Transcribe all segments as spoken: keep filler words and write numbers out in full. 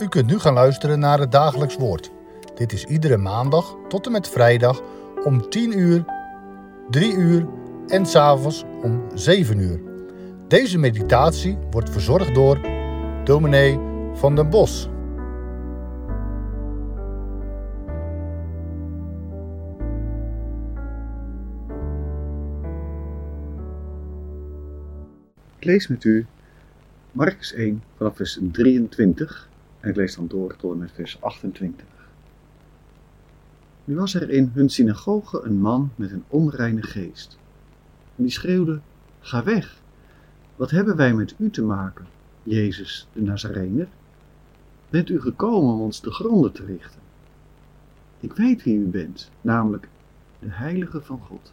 U kunt nu gaan luisteren naar het dagelijks woord. Dit is iedere maandag tot en met vrijdag om tien uur, drie uur en 's avonds om zeven uur. Deze meditatie wordt verzorgd door Dominee van den Bos. Ik lees met u Marcus één vanaf vers drieëntwintig en ik lees dan door tot en met vers achtentwintig. Nu was er in hun synagoge een man met een onreine geest. En die schreeuwde: "Ga weg, wat hebben wij met u te maken, Jezus de Nazarener? Bent u gekomen om ons te gronden te richten? Ik weet wie u bent, namelijk de Heilige van God."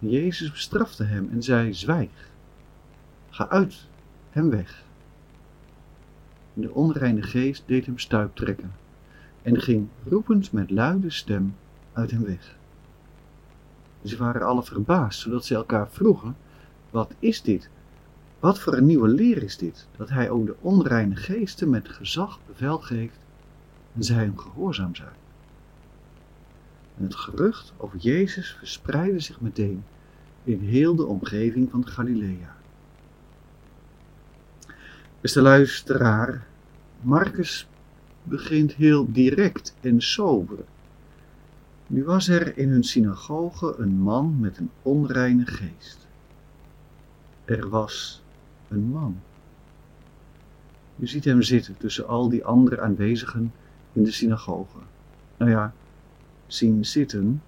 En Jezus bestrafte hem en zei: "Zwijg, ga uit, hem weg." En de onreine geest deed hem stuip trekken en ging roepend met luide stem uit hem weg. Ze waren allen verbaasd, zodat ze elkaar vroegen: "Wat is dit? Wat voor een nieuwe leer is dit, dat hij ook de onreine geesten met gezag bevel geeft en zij hem gehoorzaam zijn?" En het gerucht over Jezus verspreidde zich meteen in heel de omgeving van Galilea. Beste luisteraar, Marcus begint heel direct en sober. Nu was er in hun synagoge een man met een onreine geest. Er was een man. Je ziet hem zitten tussen al die andere aanwezigen in de synagoge. Nou ja, zien zitten.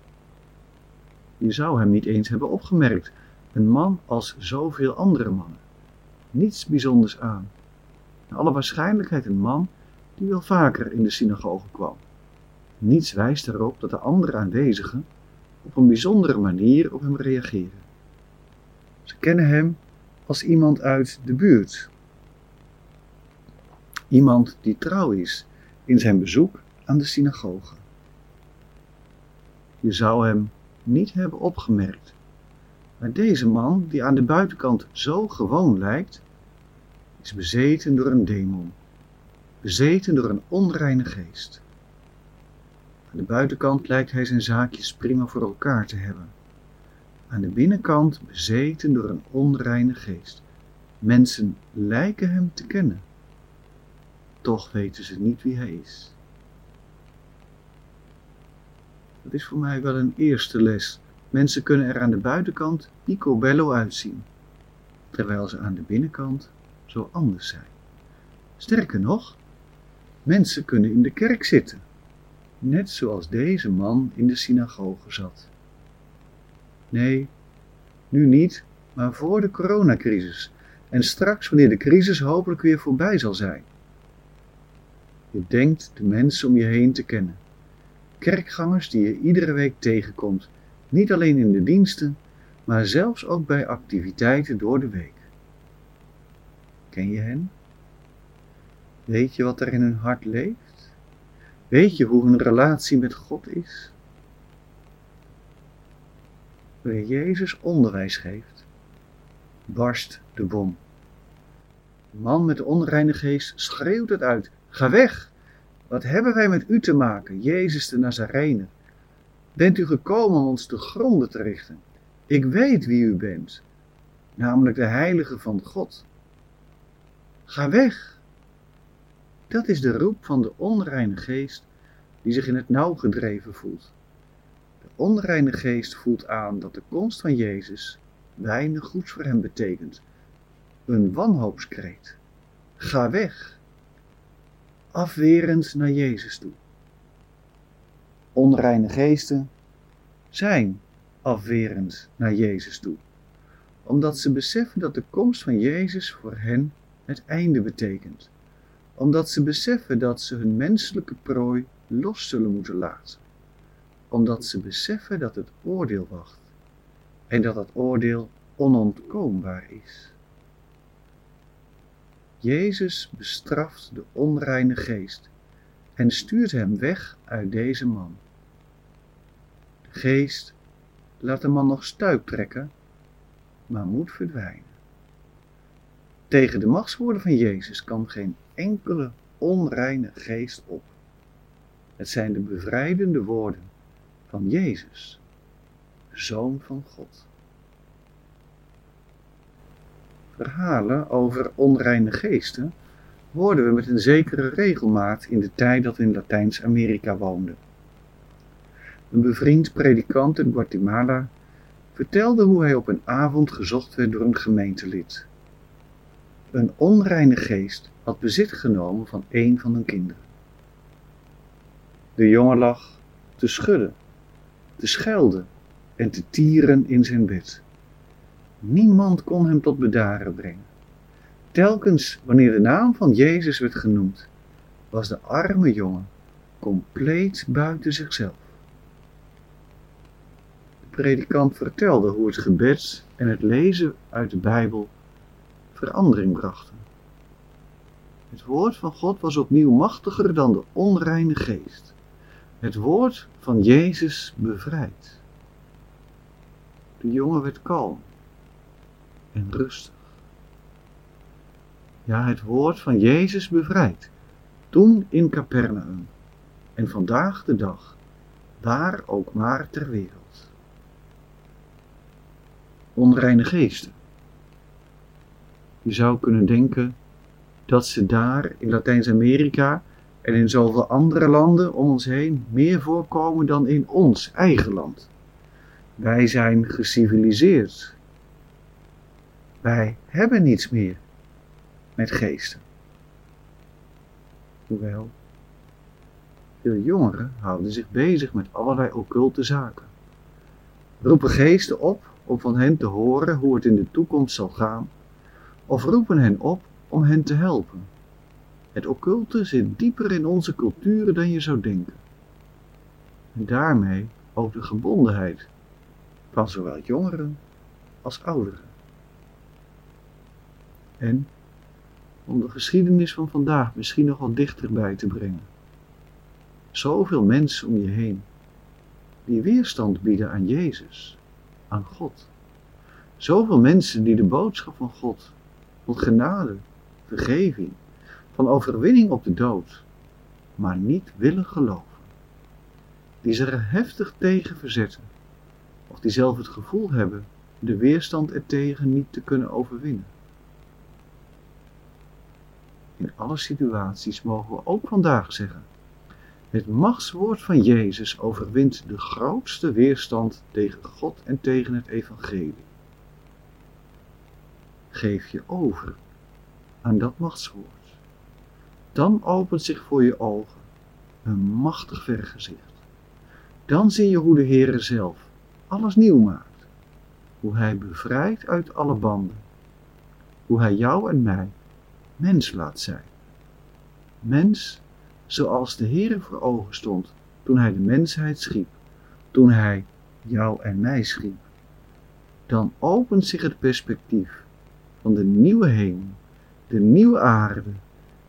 Je zou hem niet eens hebben opgemerkt. Een man als zoveel andere mannen. Niets bijzonders aan. Naar alle waarschijnlijkheid een man die wel vaker in de synagoge kwam. Niets wijst erop dat de andere aanwezigen op een bijzondere manier op hem reageren. Ze kennen hem als iemand uit de buurt. Iemand die trouw is in zijn bezoek aan de synagoge. Je zou hem niet hebben opgemerkt. Maar deze man, die aan de buitenkant zo gewoon lijkt, is bezeten door een demon. Bezeten door een onreine geest. Aan de buitenkant lijkt hij zijn zaakjes prima voor elkaar te hebben. Aan de binnenkant bezeten door een onreine geest. Mensen lijken hem te kennen. Toch weten ze niet wie hij is. Dat is voor mij wel een eerste les. Mensen kunnen er aan de buitenkant picobello uitzien, terwijl ze aan de binnenkant zo anders zijn. Sterker nog, mensen kunnen in de kerk zitten, net zoals deze man in de synagoge zat. Nee, nu niet, maar voor de coronacrisis en straks wanneer de crisis hopelijk weer voorbij zal zijn. Je denkt de mensen om je heen te kennen. Kerkgangers die je iedere week tegenkomt, niet alleen in de diensten, maar zelfs ook bij activiteiten door de week. Ken je hen? Weet je wat er in hun hart leeft? Weet je hoe hun relatie met God is? Wanneer Jezus onderwijs geeft, barst de bom. De man met de onreine geest schreeuwt het uit: "Ga weg! Wat hebben wij met u te maken, Jezus de Nazarener? Bent u gekomen om ons te gronden te richten? Ik weet wie u bent, namelijk de Heilige van God. Ga weg!" Dat is de roep van de onreine geest die zich in het nauw gedreven voelt. De onreine geest voelt aan dat de komst van Jezus weinig goeds voor hem betekent. Een wanhoopskreet. Ga weg! Afwerend naar Jezus toe. Onreine geesten zijn afwerend naar Jezus toe, omdat ze beseffen dat de komst van Jezus voor hen het einde betekent. Omdat ze beseffen dat ze hun menselijke prooi los zullen moeten laten. Omdat ze beseffen dat het oordeel wacht en dat dat oordeel onontkoombaar is. Jezus bestraft de onreine geest en stuurt hem weg uit deze man. De geest laat de man nog stuip trekken, maar moet verdwijnen. Tegen de machtswoorden van Jezus kan geen enkele onreine geest op. Het zijn de bevrijdende woorden van Jezus, Zoon van God. Verhalen over onreine geesten hoorden we met een zekere regelmaat in de tijd dat we in Latijns-Amerika woonden. Een bevriend predikant in Guatemala vertelde hoe hij op een avond gezocht werd door een gemeentelid. Een onreine geest had bezit genomen van een van hun kinderen. De jongen lag te schudden, te schelden en te tieren in zijn bed. Niemand kon hem tot bedaren brengen. Telkens wanneer de naam van Jezus werd genoemd, was de arme jongen compleet buiten zichzelf. De predikant vertelde hoe het gebed en het lezen uit de Bijbel verandering brachten. Het woord van God was opnieuw machtiger dan de onreine geest. Het woord van Jezus bevrijdt. De jongen werd kalm en rustig. Ja, het woord van Jezus bevrijdt, toen in Capernaum en vandaag de dag, waar ook maar ter wereld. Onreine geesten. Je zou kunnen denken dat ze daar in Latijns-Amerika en in zoveel andere landen om ons heen meer voorkomen dan in ons eigen land. Wij zijn geciviliseerd. Wij hebben niets meer met geesten. Hoewel, veel jongeren houden zich bezig met allerlei occulte zaken. Roepen geesten op om van hen te horen hoe het in de toekomst zal gaan, of roepen hen op om hen te helpen. Het occulte zit dieper in onze culturen dan je zou denken. En daarmee ook de gebondenheid van zowel jongeren als ouderen. En om de geschiedenis van vandaag misschien nog wat dichterbij te brengen. Zoveel mensen om je heen die weerstand bieden aan Jezus, aan God. Zoveel mensen die de boodschap van God, van genade, vergeving, van overwinning op de dood, maar niet willen geloven. Die zich er heftig tegen verzetten, of die zelf het gevoel hebben de weerstand ertegen niet te kunnen overwinnen. In alle situaties mogen we ook vandaag zeggen, het machtswoord van Jezus overwint de grootste weerstand tegen God en tegen het evangelie. Geef je over aan dat machtswoord. Dan opent zich voor je ogen een machtig vergezicht. Dan zie je hoe de Heere zelf alles nieuw maakt. Hoe Hij bevrijdt uit alle banden. Hoe Hij jou en mij mens laat zijn. Mens zoals de Heere voor ogen stond toen Hij de mensheid schiep. Toen Hij jou en mij schiep. Dan opent zich het perspectief van de nieuwe hemel, de nieuwe aarde,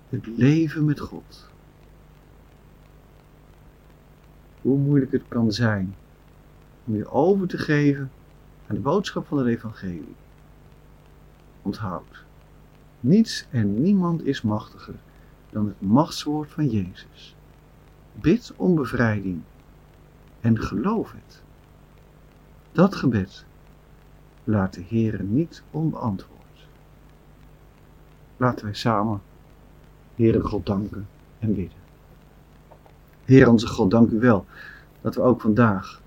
het leven met God. Hoe moeilijk het kan zijn om je over te geven aan de boodschap van het evangelie. Onthoud, niets en niemand is machtiger dan het machtswoord van Jezus. Bid om bevrijding en geloof het. Dat gebed laat de Heere niet onbeantwoord. Laten wij samen Heere God danken en bidden. Heer onze God, dank u wel dat we ook vandaag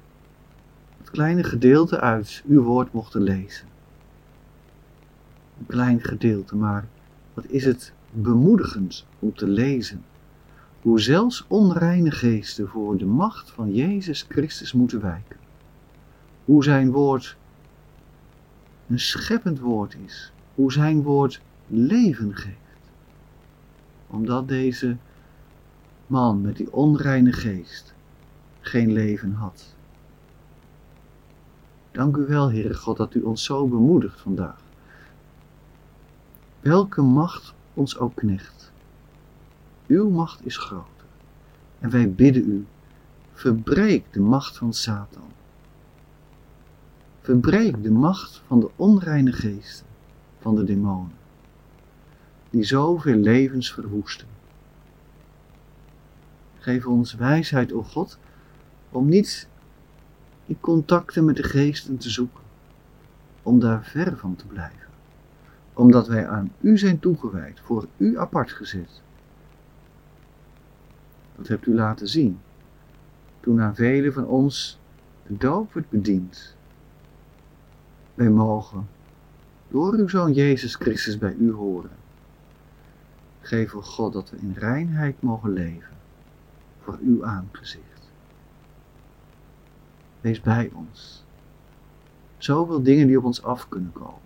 het kleine gedeelte uit uw woord mochten lezen. Een klein gedeelte, maar wat is het bemoedigend om te lezen. Hoe zelfs onreine geesten voor de macht van Jezus Christus moeten wijken. Hoe zijn woord een scheppend woord is. Hoe zijn woord leven geeft. Omdat deze man met die onreine geest geen leven had. Dank u wel, Heere God, dat u ons zo bemoedigt vandaag. Welke macht ons ook knecht. Uw macht is groter. En wij bidden u, verbreek de macht van Satan. Verbreek de macht van de onreine geesten, van de demonen. die zoveel levens verwoesten. Geef ons wijsheid, o God, om niet die contacten met de geesten te zoeken, om daar ver van te blijven, omdat wij aan U zijn toegewijd, voor U apart gezet. Dat hebt U laten zien, toen aan velen van ons de doop werd bediend. Wij mogen door Uw Zoon Jezus Christus bij U horen. Geef, o God, dat we in reinheid mogen leven voor Uw aangezicht. Wees bij ons. Zoveel dingen die op ons af kunnen komen.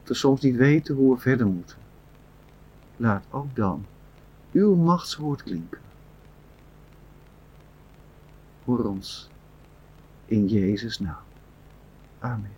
Dat we soms niet weten hoe we verder moeten. Laat ook dan Uw machtswoord klinken. Hoor ons in Jezus' naam. Amen.